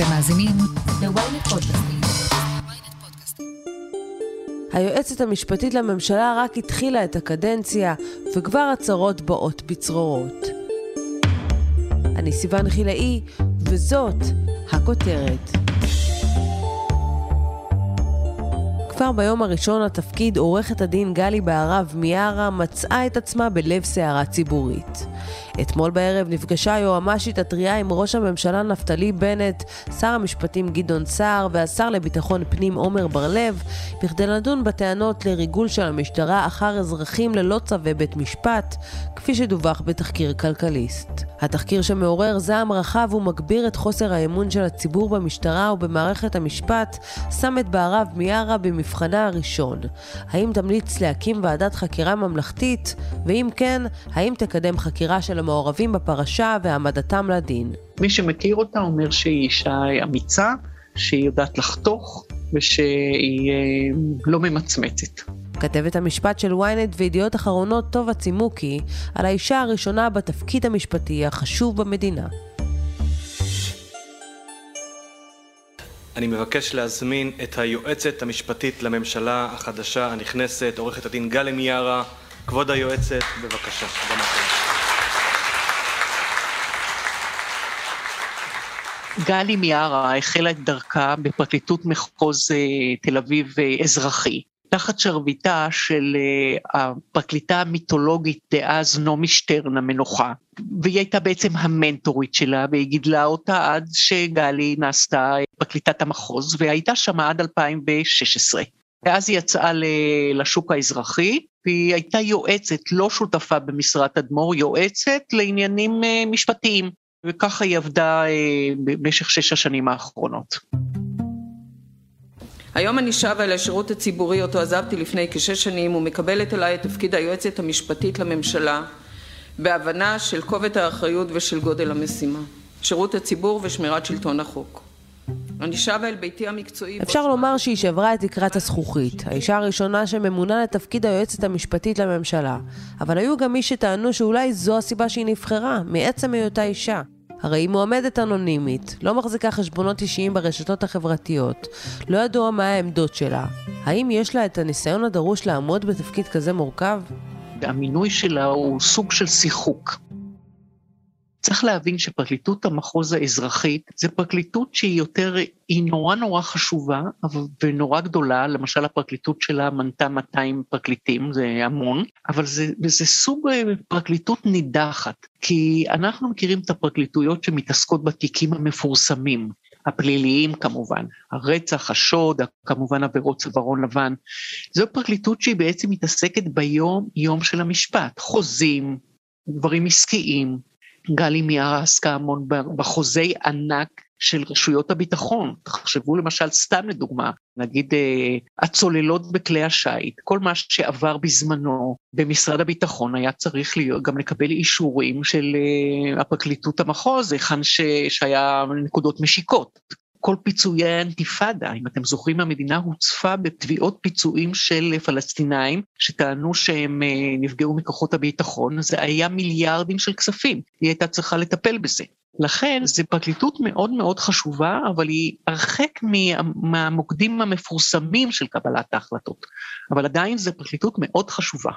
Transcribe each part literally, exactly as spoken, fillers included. אתם מאזינים ל-וויינט פודקאסטים. היועצת המשפטית לממשלה רק התחילה את הקדנציה, וכבר הצהרות באות בצרורות. אני סיוון חילאי, וזאת הכותרת. כבר ביום הראשון לתפקיד, עורכת הדין גלי בהרב-מיארה מצאה את עצמה בלב סערה ציבורית. אתמול בערב נפגשה היועמ"שית הטריה עם ראש הממשלה נפתלי בנט, שר המשפטים גדעון סער והשר לביטחון פנים עומר ברלב, בכדי לדון בטענות לריגול של המשטרה אחר אזרחים ללא צווי בית משפט, כפי שדווח בתחקיר כלכליסט. התחקיר שמעורר זעם רחב ומגביר את חוסר האמון של הציבור במשטרה ובמערכת המשפט, שם את בהרב-מיארה במבחנה הראשון. האם תמליץ להקים ועדת חקירה ממלכתית? ואם כן, האם תקדם חקירה של המעורבים בפרשה והעמדתם לדין? מי שמכיר אותה אומר שהיא אישה אמיצה, שהיא יודעת לחתוך ושהיא לא ממצמצת. כתבת המשפט של וויינט וידיעות אחרונות טובה צימוקי על האישה הראשונה בתפקיד המשפטי החשוב במדינה. אני מבקש להזמין את היועצת המשפטית לממשלה החדשה הנכנסת, עורכת הדין גלי מיארה. כבוד היועצת, בבקשה. גלי מיארה החלה את דרכה בפרקליטות מחוז תל אביב אזרחי, תחת שרביטה של הפרקליטה המיתולוגית דאז נעמי שטרן המנוחה, והיא הייתה בעצם המנטורית שלה, והיא גידלה אותה עד שגלי נעשתה פרקליטת המחוז, והייתה שם עד אלפיים ושש עשרה. ואז היא יצאה לשוק האזרחי, והיא הייתה יועצת, לא שותפה במשרת אדמו"ר, יועצת לעניינים משפטיים, וככה היא עבדה במשך שש השנים האחרונות. היום אני שבה לשירות הציבורי אותו עזבתי לפני כשש שנים ומקבלת עליי את תפקיד היועצת המשפטית לממשלה בהבנה של כובד האחריות ושל גודל המשימה. שירות הציבור ושמירת שלטון החוק. אני שבה אל ביתי המקצועי. אפשר לומר שהיא שברה את תקרת הזכוכית, האישה הראשונה שממונה לתפקיד היועצת המשפטית לממשלה. אבל היו גם מי שטענו שאולי זו הסיבה שהיא נבחרה, מעצם היותה אישה. הרי היא מועמדת אנונימית, לא מחזיקה חשבונות אישיים ברשתות החברתיות, לא ידוע מה העמדות שלה. האם יש לה את הניסיון הדרוש לעמוד בתפקיד כזה מורכב? המינוי שלה הוא סוג של שיחוק. צריך להבין שפרקליטות המחוז האזרחית, זה פרקליטות שהיא יותר, היא נורא נורא חשובה ונורא גדולה, למשל הפרקליטות שלה מנתה מאתיים פרקליטים, זה המון, אבל זה, זה סוג פרקליטות נידחת, כי אנחנו מכירים את הפרקליטויות שמתעסקות בתיקים המפורסמים, הפליליים כמובן, הרצח, השוד, כמובן עבירות צווארון לבן, זו פרקליטות שהיא בעצם מתעסקת ביום יום של המשפט, חוזים, דברים עסקיים, גלי מיארה עסקה המון בחוזי ענק של רשויות הביטחון. תחשבו למשל, סתם לדוגמה, נגיד הצוללות בכלי השייט, כל מה שעבר בזמנו במשרד הביטחון היה צריך להיות, גם לקבל אישורים של הפרקליטות המחוז, היכן שהיה נקודות משיקות. כל פיצויי האנטיפאדה, אם אתם זוכרים, המדינה הוצפה בתביעות פיצויים של פלסטינאים, שטענו שהם נפגעו מכוחות הביטחון, זה היה מיליארדים של כספים, היא הייתה צריכה לטפל בזה. לכן, זו פרקליטות מאוד מאוד חשובה, אבל היא הרחק מהמוקדים המפורסמים של קבלת ההחלטות, אבל עדיין זו פרקליטות מאוד חשובה.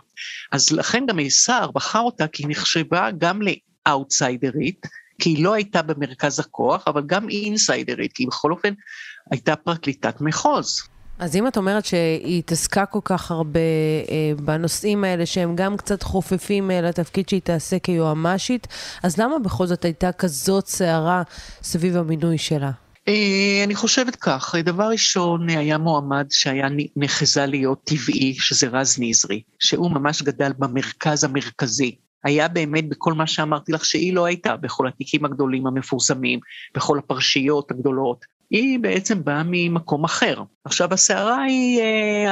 אז לכן גם השר בחר אותה, כי היא נחשבה גם לאוטסיידרית, כי היא לא הייתה במרכז הכוח, אבל גם אינסיידרית, כי בכל אופן הייתה פרקליטת מחוז. אז אם את אומרת שהיא התעסקה כל כך הרבה בנושאים האלה, שהם גם קצת חופפים לתפקיד שהיא תעשה כיועמ"שית, אז למה בכל זאת הייתה כזאת סערה סביב המינוי שלה? אני חושבת כך, דבר ראשון היה מועמד שהיה נחזה להיות טבעי, שזה רז נזרי, שהוא ממש גדל במרכז המרכזי, היה באמת בכל מה שאמרתי לך שהיא לא הייתה, בכל התיקים הגדולים המפורסמים, בכל הפרשיות הגדולות, היא בעצם באה ממקום אחר. עכשיו הסערה היא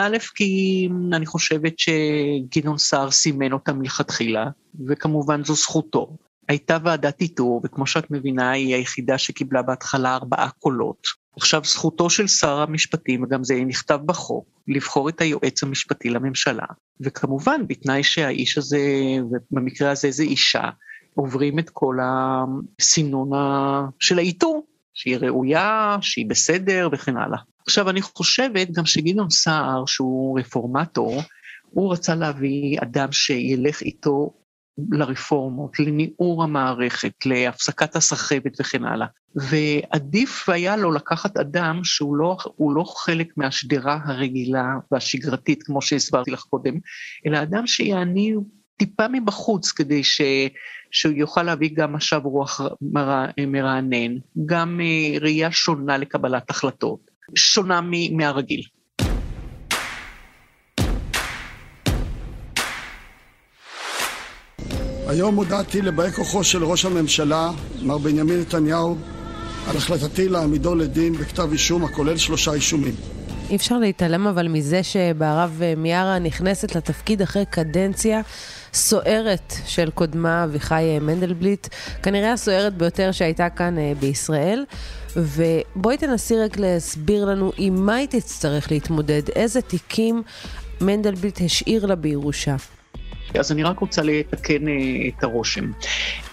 א', כי אני חושבת שגדעון סער סימן אותה מלכתחילה, וכמובן זו זכותו. הייתה ועדת איתור, וכמו שאת מבינה היא היחידה שקיבלה בהתחלה ארבעה קולות. עכשיו זכותו של שר המשפטים, וגם זה נכתב בחוק, לבחור את היועץ המשפטי לממשלה, וכמובן בתנאי שהאיש הזה, ובמקרה הזה זה אישה, עוברים את כל הסינון של האיתור, שהיא ראויה, שהיא בסדר וכן הלאה. עכשיו אני חושבת גם שגדעון סער, שהוא רפורמטור, הוא רצה להביא אדם שילך איתו לרפורמות, לניעור המערכת, להפסקת הסחבת וכן הלאה. ועדיף היה לו לקחת אדם שהוא לא, הוא לא חלק מהשדרה הרגילה והשגרתית, כמו שהסברתי לך קודם, אלא אדם שיעני טיפה מבחוץ, כדי ש, שהוא יוכל להביא גם משב רוח מרענן, גם ראייה שונה לקבלת החלטות, שונה מהרגיל. היום הודעתי לבאי כוחו של ראש הממשלה, מר בנימין נתניהו, על החלטתי להעמידו לדין בכתב אישום הכולל שלושה אישומים. אי אפשר להתעלם אבל מזה שבערב-מיארה נכנסת לתפקיד אחרי קדנציה סוערת של קודמה אביחי מנדלבליט, כנראה הסוערת ביותר שהייתה כאן בישראל, ובואי תנסי רק להסביר לנו עם מה היא תצטרך להתמודד, איזה תיקים מנדלבליט השאיר לה בירושה. אז אני רק רוצה לתקן את הרושם.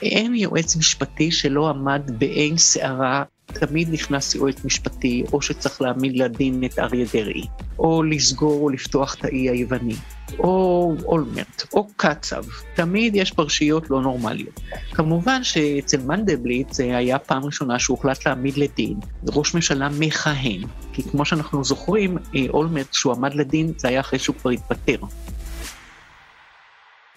אין יועץ משפטי שלא עמד בעין שערה, תמיד נכנס יועץ משפטי, או שצריך להעמיד לדין את אריה דרי, או לסגור או לפתוח את האי היווני, או אולמרט, או קצב. תמיד יש פרשיות לא נורמליות. כמובן שאצל מנדלבליט זה היה פעם ראשונה שהוחלט להעמיד לדין ראש ממשלה מכהן, כי כמו שאנחנו זוכרים, אולמרט שהוא עמד לדין זה היה אחרי שהוא כבר התפטר.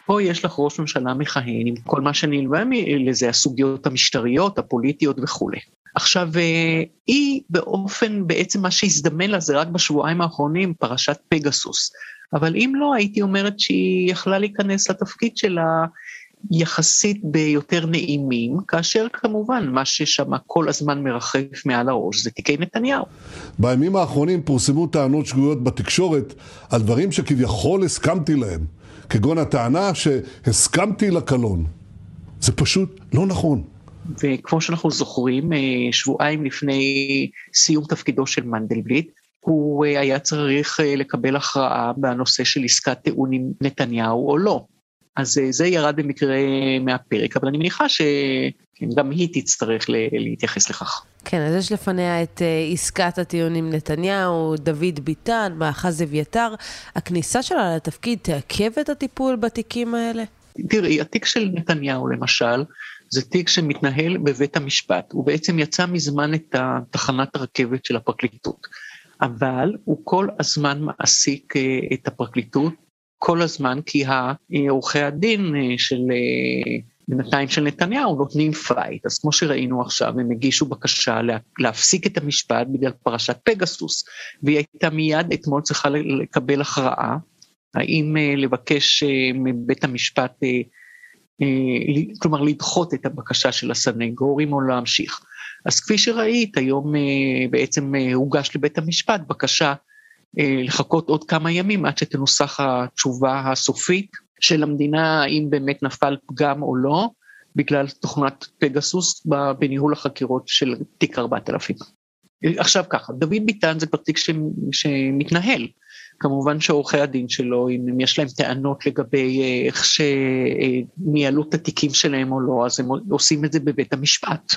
פה יש לך ראש ממשלה מכהן, עם כל מה שנלווה לזה, הסוגיות המשטריות, הפוליטיות וכו'. עכשיו, היא באופן, בעצם מה שהזדמן לה זה רק בשבועיים האחרונים, פרשת פגסוס. אבל אם לא, הייתי אומרת שהיא יכלה להיכנס לתפקיד שלה יחסית ביותר נעימים, כאשר כמובן מה ששמע כל הזמן מרחף מעל הראש זה תיקי נתניהו. בימים האחרונים פורסמו טענות שגויות בתקשורת על דברים שכביכול הסכמתי להם. כגון הטענה שהסכמתי לקלון. זה פשוט לא נכון. וכמו שאנחנו זוכרים, שבועיים לפני סיום תפקידו של מנדלבליט, הוא היה צריך לקבל הכרעה בנושא של עסקת טיעון עם נתניהו או לא. אז זה ירד במקרה מהפרק, אבל אני מניחה שגם היא תצטרך להתייחס לכך. כן, אז יש לפניה את עסקת הטיעון עם נתניהו, דוד ביטן, מאחז אביתר. הכניסה שלה לתפקיד תעכב את הטיפול בתיקים האלה? תראי, התיק של נתניהו למשל, זה תיק שמתנהל בבית המשפט. הוא בעצם יצא מזמן את תחנת הרכבת של הפרקליטות, אבל הוא כל הזמן מעסיק את הפרקליטות, כל הזמן, כי העורכי הדין של בינתיים של נתניהו נותנים פייט. אז כמו שראינו עכשיו, הם הגישו בקשה להפסיק את המשפט בגלל פרשת פגסוס, והיא הייתה מיד אתמול צריכה לקבל הכרעה, האם לבקש מבית המשפט, כלומר לדחות את הבקשה של הסנגורים או להמשיך. אז כפי שראית, היום בעצם הוגש לבית המשפט בקשה, לחכות עוד כמה ימים עד שתנוסח התשובה הסופית של המדינה, אם באמת נפל פגם או לא, בגלל תוכנת פגסוס בניהול החקירות של תיק ארבעת אלפים. עכשיו ככה, דוד ביטן זה פרטיק שמתנהל, כמובן שעורכי הדין שלו, אם יש להם טענות לגבי איך שניהלו את התיקים שלהם או לא, אז הם עושים את זה בבית המשפט.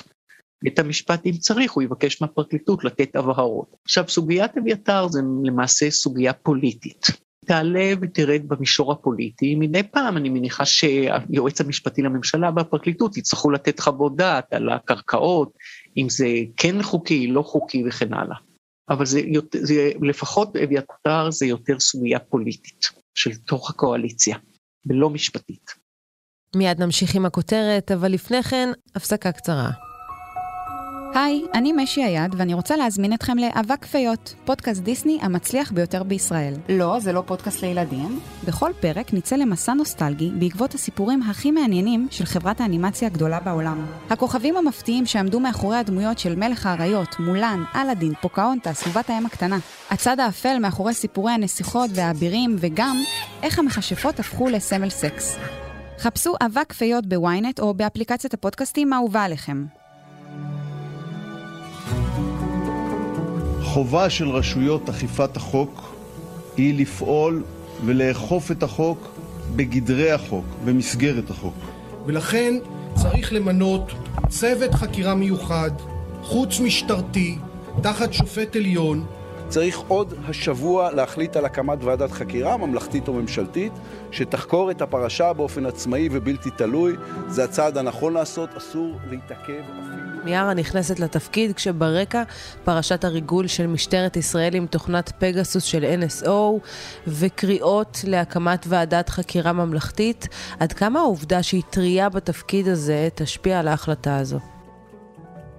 את המשפט אם צריך, הוא יבקש מהפרקליטות לתת הבהרות. עכשיו, סוגיית אביתר זה למעשה סוגיה פוליטית. תעלה ותרד במישור הפוליטי, מדי פעם אני מניחה שהיועץ המשפטי לממשלה והפרקליטות יצטרכו לתת חוות דעת על הקרקעות, אם זה כן חוקי, לא חוקי וכן הלאה. אבל זה, זה, לפחות אביתר זה יותר סוגיה פוליטית, של תוך הקואליציה, ולא משפטית. מיד נמשיך עם הכותרת, אבל לפני כן, הפסקה קצרה. היי, אני משי היד, ואני רוצה להזמין אתכם לאבק פיות, פודקאסט דיסני המצליח ביותר בישראל. לא, זה לא פודקאסט לילדים. בכל פרק ניצא למסע נוסטלגי בעקבות הסיפורים הכי מעניינים של חברת האנימציה הגדולה בעולם. הכוכבים המפתיעים שעמדו מאחורי הדמויות של מלך האריות, מולן, אלאדין, פוקאונטה, סובת הים הקטנה. הצד האפל מאחורי סיפורי הנסיכות והאבירים, וגם איך המכשפות הפכו לסמל סקס. חפשו אבק פיות בוויינט או באפליקציית הפודקאסטים האהובה עליכם. החובה של רשויות אכיפת החוק היא לפעול ולאכוף את החוק בגדרי החוק, במסגרת החוק. ולכן צריך למנות צוות חקירה מיוחד, חוץ משטרתי, תחת שופט עליון. צריך עוד השבוע להחליט על הקמת ועדת חקירה, ממלכתית או ממשלתית, שתחקור את הפרשה באופן עצמאי ובלתי תלוי. זה הצעד הנכון לעשות, אסור להתעכב אפילו. מיארה נכנסת לתפקיד כשברקע פרשת הריגול של משטרת ישראל עם תוכנת פגסוס של אן אס או וקריאות להקמת ועדת חקירה ממלכתית. עד כמה העובדה שהיא טריה בתפקיד הזה תשפיע על ההחלטה הזו?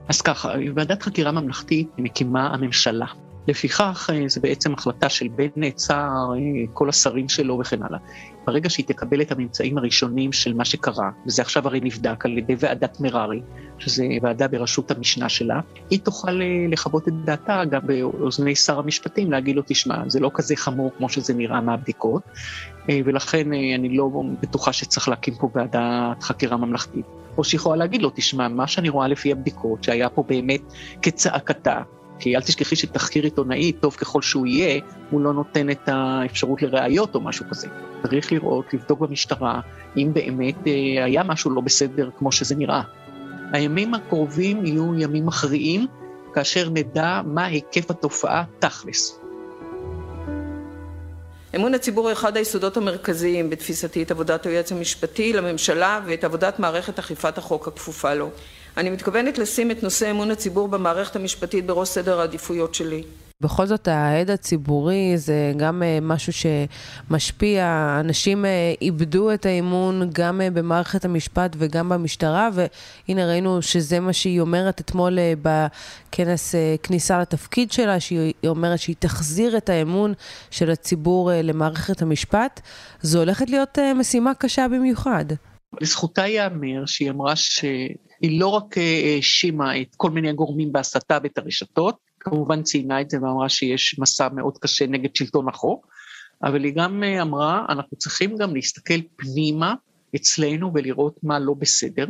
אז ככה, ועדת חקירה ממלכתית מקימה הממשלה. לפיכך, זה בעצם החלטה של בנט, סער, כל השרים שלו וכן הלאה. ברגע שהיא תקבל את הממצאים הראשונים של מה שקרה, וזה עכשיו הרי נבדק על ידי ועדת מררי, שזו ועדה בראשות המשנה שלה, היא תוכל לחוות את דעתה גם באוזני שר המשפטים, להגיד לו, תשמע, זה לא כזה חמור כמו שזה נראה מהבדיקות, ולכן אני לא בטוחה שצריך להקים פה ועדת חקירה ממלכתית. או שהיא יכולה להגיד לו, תשמע, מה שאני רואה לפי הבדיקות, שהיה פה באמת כצעקתה, כי אל תשכחי שתחקיר עיתונאי, טוב ככל שהוא יהיה, הוא לא נותן את האפשרות לראיות או משהו כזה. צריך לראות, לבדוק במשטרה, אם באמת היה משהו לא בסדר כמו שזה נראה. הימים הקרובים יהיו ימים מכריעים, כאשר נדע מה היקף התופעה תכלס. אמון הציבור הוא אחד היסודות המרכזיים בתפיסתי, את עבודת היועץ המשפטי לממשלה ואת עבודת מערכת אכיפת החוק הכפופה לו. אני מתכוונת לשים את נושא אמון הציבור במערכת המשפטית בראש סדר העדיפויות שלי. בכל זאת, העד הציבורי זה גם משהו שמשפיע. אנשים איבדו את האמון גם במערכת המשפט וגם במשטרה, והנה ראינו שזה מה שהיא אומרת אתמול בכנס כניסה לתפקיד שלה, שהיא אומרת שהיא תחזיר את האמון של הציבור למערכת המשפט. זו הולכת להיות משימה קשה במיוחד. לזכותה יאמר שהיא אמרה ש... היא לא רק האשימה את כל מיני גורמים בהסתה ואת הרשתות, כמובן ציינה את זה ואמרה שיש מסע מאוד קשה נגד שלטון החוק, אבל היא גם אמרה, אנחנו צריכים גם להסתכל פנימה אצלנו ולראות מה לא בסדר,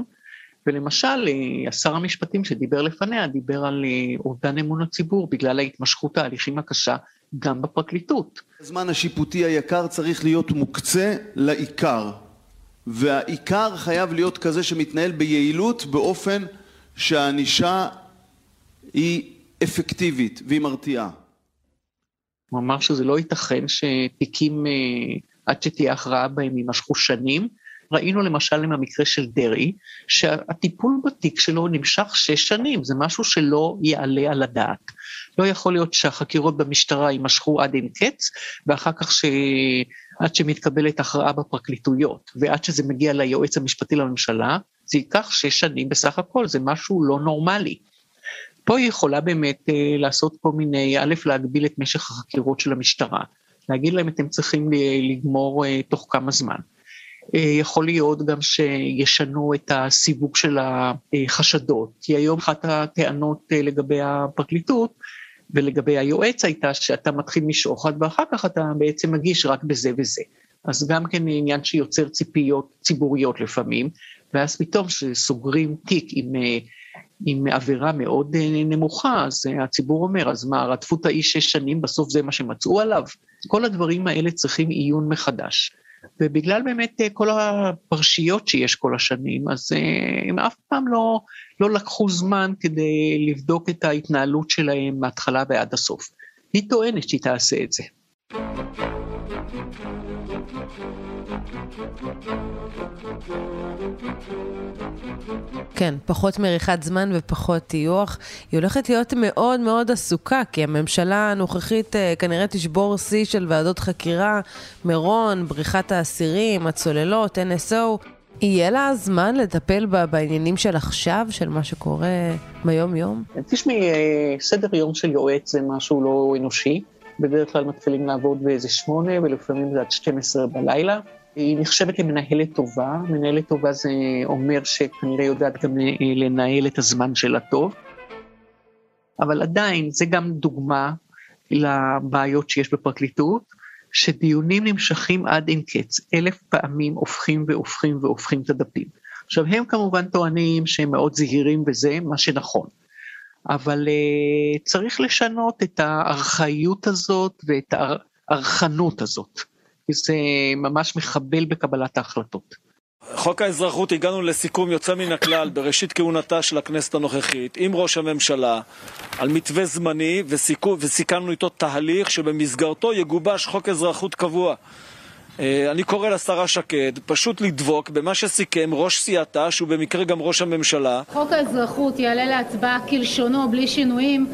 ולמשל, השר המשפטים שדיבר לפניה, דיבר על אובדן אמון הציבור, בגלל ההתמשכות ההליכים הקשה, גם בפרקליטות. הזמן השיפוטי היקר צריך להיות מוקצה לעיקר. והעיקר חייב להיות כזה שמתנהל ביעילות באופן שהענישה היא אפקטיבית והיא מרתיעה. הוא אמר שזה לא ייתכן שתיקים עד שתהיה הכרעה בהם יימשכו שנים. ראינו למשל עם המקרה של דרי, שהטיפול בתיק שלו נמשך שש שנים, זה משהו שלא יעלה על הדעת. לא יכול להיות שהחקירות במשטרה יימשכו עד אין קץ, ואחר כך ש... עד שמתקבלת הכרעה בפרקליטויות, ועד שזה מגיע ליועץ המשפטי לממשלה, זה ייקח שש שנים בסך הכל, זה משהו לא נורמלי. פה היא יכולה באמת אה, לעשות כל מיני, א', להגביל את משך החקירות של המשטרה, להגיד להם אתם צריכים לגמור אה, תוך כמה זמן. יכול להיות גם שישנו את הסיווג של החשדות, כי היום אחת הטענות לגבי הפרקליטות ולגבי היועץ הייתה שאתה מתחיל משוחד ואחר כך אתה בעצם מגיש רק בזה וזה. אז גם כן עניין שיוצר ציפיות ציבוריות לפעמים, ואז פתאום שסוגרים תיק עם, עם עבירה מאוד נמוכה, אז הציבור אומר, אז מה, רדפו את האיש שש שנים, בסוף זה מה שמצאו עליו. כל הדברים האלה צריכים עיון מחדש. ובגלל באמת כל הפרשיות שיש כל השנים, אז הם אף פעם לא, לא לקחו זמן כדי לבדוק את ההתנהלות שלהם מההתחלה ועד הסוף. היא טוענת שהיא תעשה את זה. כן, פחות מריחת זמן ופחות טיוח. היא הולכת להיות מאוד מאוד עסוקה, כי הממשלה הנוכחית כנראה תשבור סי של ועדות חקירה, מירון, בריחת האסירים, הצוללות, אן אס או. יהיה לה זמן לטפל בעניינים של עכשיו, של מה שקורה ביום יום? תשמעי, סדר יום של יועץ זה משהו לא אנושי. בדרך כלל מתחילים לעבוד באיזה שמונה, ולפעמים זה עד שתים עשרה בלילה. היא נחשבת למנהלת טובה, מנהלת טובה זה אומר שכנראה יודעת גם לנהל את הזמן שלה טוב, אבל עדיין זה גם דוגמה לבעיות שיש בפרקליטות, שדיונים נמשכים עד אין קץ, אלף פעמים הופכים והופכים והופכים את הדפים. עכשיו הם כמובן טוענים שהם מאוד זהירים וזה מה שנכון, אבל uh, צריך לשנות את הארכאיות הזאת ואת הארכנות הזאת. כי זה ממש מחבל בקבלת ההחלטות. חוק האזרחות, הגענו לסיכום יוצא מן הכלל בראשית כהונתה של הכנסת הנוכחית עם ראש הממשלה על מתווה זמני, וסיכו, וסיכמנו איתו תהליך שבמסגרתו יגובש חוק אזרחות קבוע. אני קורא לשרה שקד פשוט לדבוק במה שסיכם ראש סיעתה, שהוא במקרה גם ראש הממשלה. חוק האזרחות יעלה להצבעה כלשונו בלי שינויים.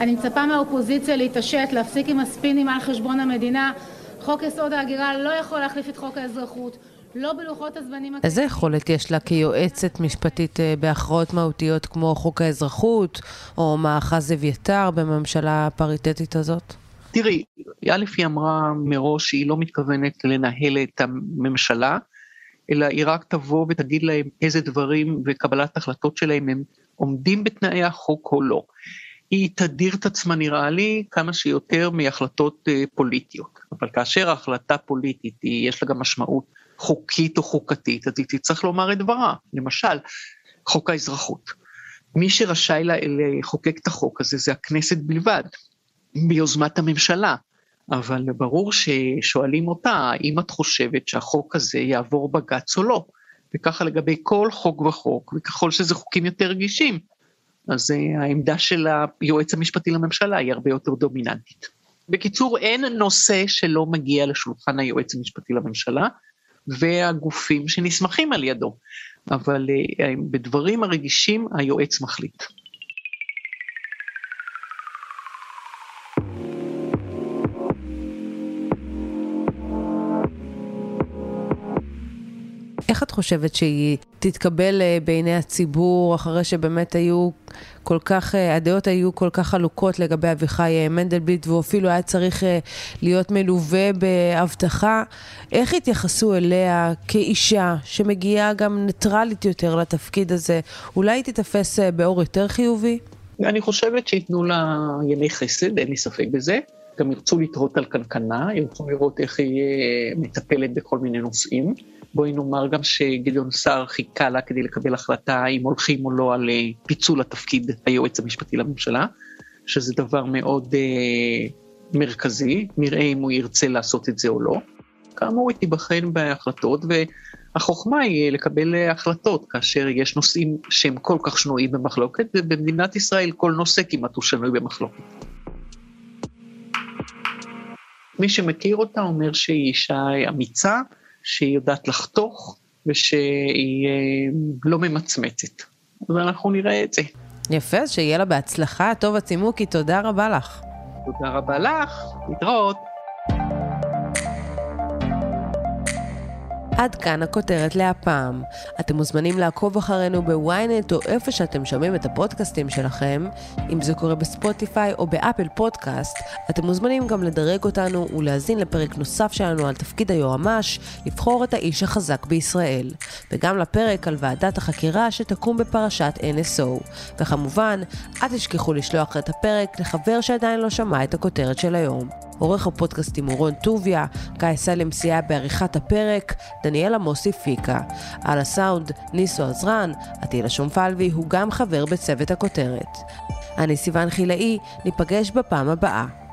אני מצפה מהאופוזיציה להתעשת, להפסיק עם הספינים על חשבון המדינה. חוק יסוד ההגירה לא יכול להחליף את חוק האזרחות. לא בלוחות הזמנים... איזה יכולת יש לה כיועצת משפטית בהכרעות מהותיות כמו חוק האזרחות או מאחז אביתר בממשלה הפריטטית הזאת? תראי, א' היא אמרה מראש שהיא לא מתכוונת לנהל את הממשלה, אלא היא רק תבוא ותגיד להם איזה דברים וקבלת החלטות שלהם הם עומדים בתנאי החוק או לא. היא תדיר את עצמה נראה לי כמה שיותר מהחלטות פוליטיות, אבל כאשר ההחלטה פוליטית יש לה גם משמעות חוקית או חוקתית, אז היא צריך לומר את דברה. למשל, חוק האזרחות. מי שרשאי לחוקק את החוק הזה זה הכנסת בלבד, ביוזמת הממשלה, אבל ברור ששואלים אותה, האם את חושבת שהחוק הזה יעבור בג"ץ או לא, וככה לגבי כל חוק וחוק, וככל שזה חוקים יותר רגישים, אז העמדה של היועץ המשפטי לממשלה היא הרבה יותר דומיננטית. בקיצור, אין נושא שלא מגיע לשולחן היועץ המשפטי לממשלה, והגופים שנסמכים על ידו, אבל בדברים הרגישים היועץ מחליט. איך את חושבת שהיא תתקבל בעיני הציבור אחרי שבאמת היו כל כך, הדעות היו כל כך חלוקות לגבי אביחי מנדלבליט, ואפילו היה צריך להיות מלווה בהבטחה? איך התייחסו אליה כאישה שמגיעה גם ניטרלית יותר לתפקיד הזה? אולי היא תתפס באור יותר חיובי? אני חושבת שיתנו לה ימי חסד, אין לי ספק בזה. גם ירצו לתהות על קנקנה, ירצו לראות איך היא מטפלת בכל מיני נושאים. בואי נאמר גם שגדעון סער חיכה לה כדי לקבל החלטה אם הולכים או לא על פיצול התפקיד היועץ המשפטי לממשלה, שזה דבר מאוד אה, מרכזי, נראה אם הוא ירצה לעשות את זה או לא. כאמור היא תיבחן בהחלטות, והחוכמה היא לקבל החלטות, כאשר יש נושאים שהם כל כך שנויים במחלוקת, ובמדינת ישראל כל נושא כמעט הוא שנוי במחלוקת. מי שמכיר אותה אומר שהיא אישה אמיצה, שהיא יודעת לחתוך, ושהיא לא ממצמצת. אז אנחנו נראה את זה. יפה, שיהיה לה בהצלחה. טוב, הצימוקי, תודה רבה לך. תודה רבה לך, להתראות. עד כאן הכותרת להפעם. אתם מוזמנים לעקוב אחרינו בוויינט או איפה שאתם שומעים את הפודקאסטים שלכם. אם זה קורה בספוטיפיי או באפל פודקאסט, אתם מוזמנים גם לדרג אותנו ולהזין לפרק נוסף שלנו על תפקיד היועמ"ש, לבחור את האיש החזק בישראל, וגם לפרק על ועדת החקירה שתקום בפרשת אן אס או. וכמובן, אל תשכחו לשלוח את הפרק לחבר שעדיין לא שמע את הכותרת של היום. עורך הפודקאסטים אורון טוביה, קאי סלם סייע בעריכת הפרק, דניאלה מוסי פיקה. על הסאונד, ניסו עזרן, עטילה שומפלבי הוא גם חבר בצוות הכותרת. אני סיוון חילאי, ניפגש בפעם הבאה.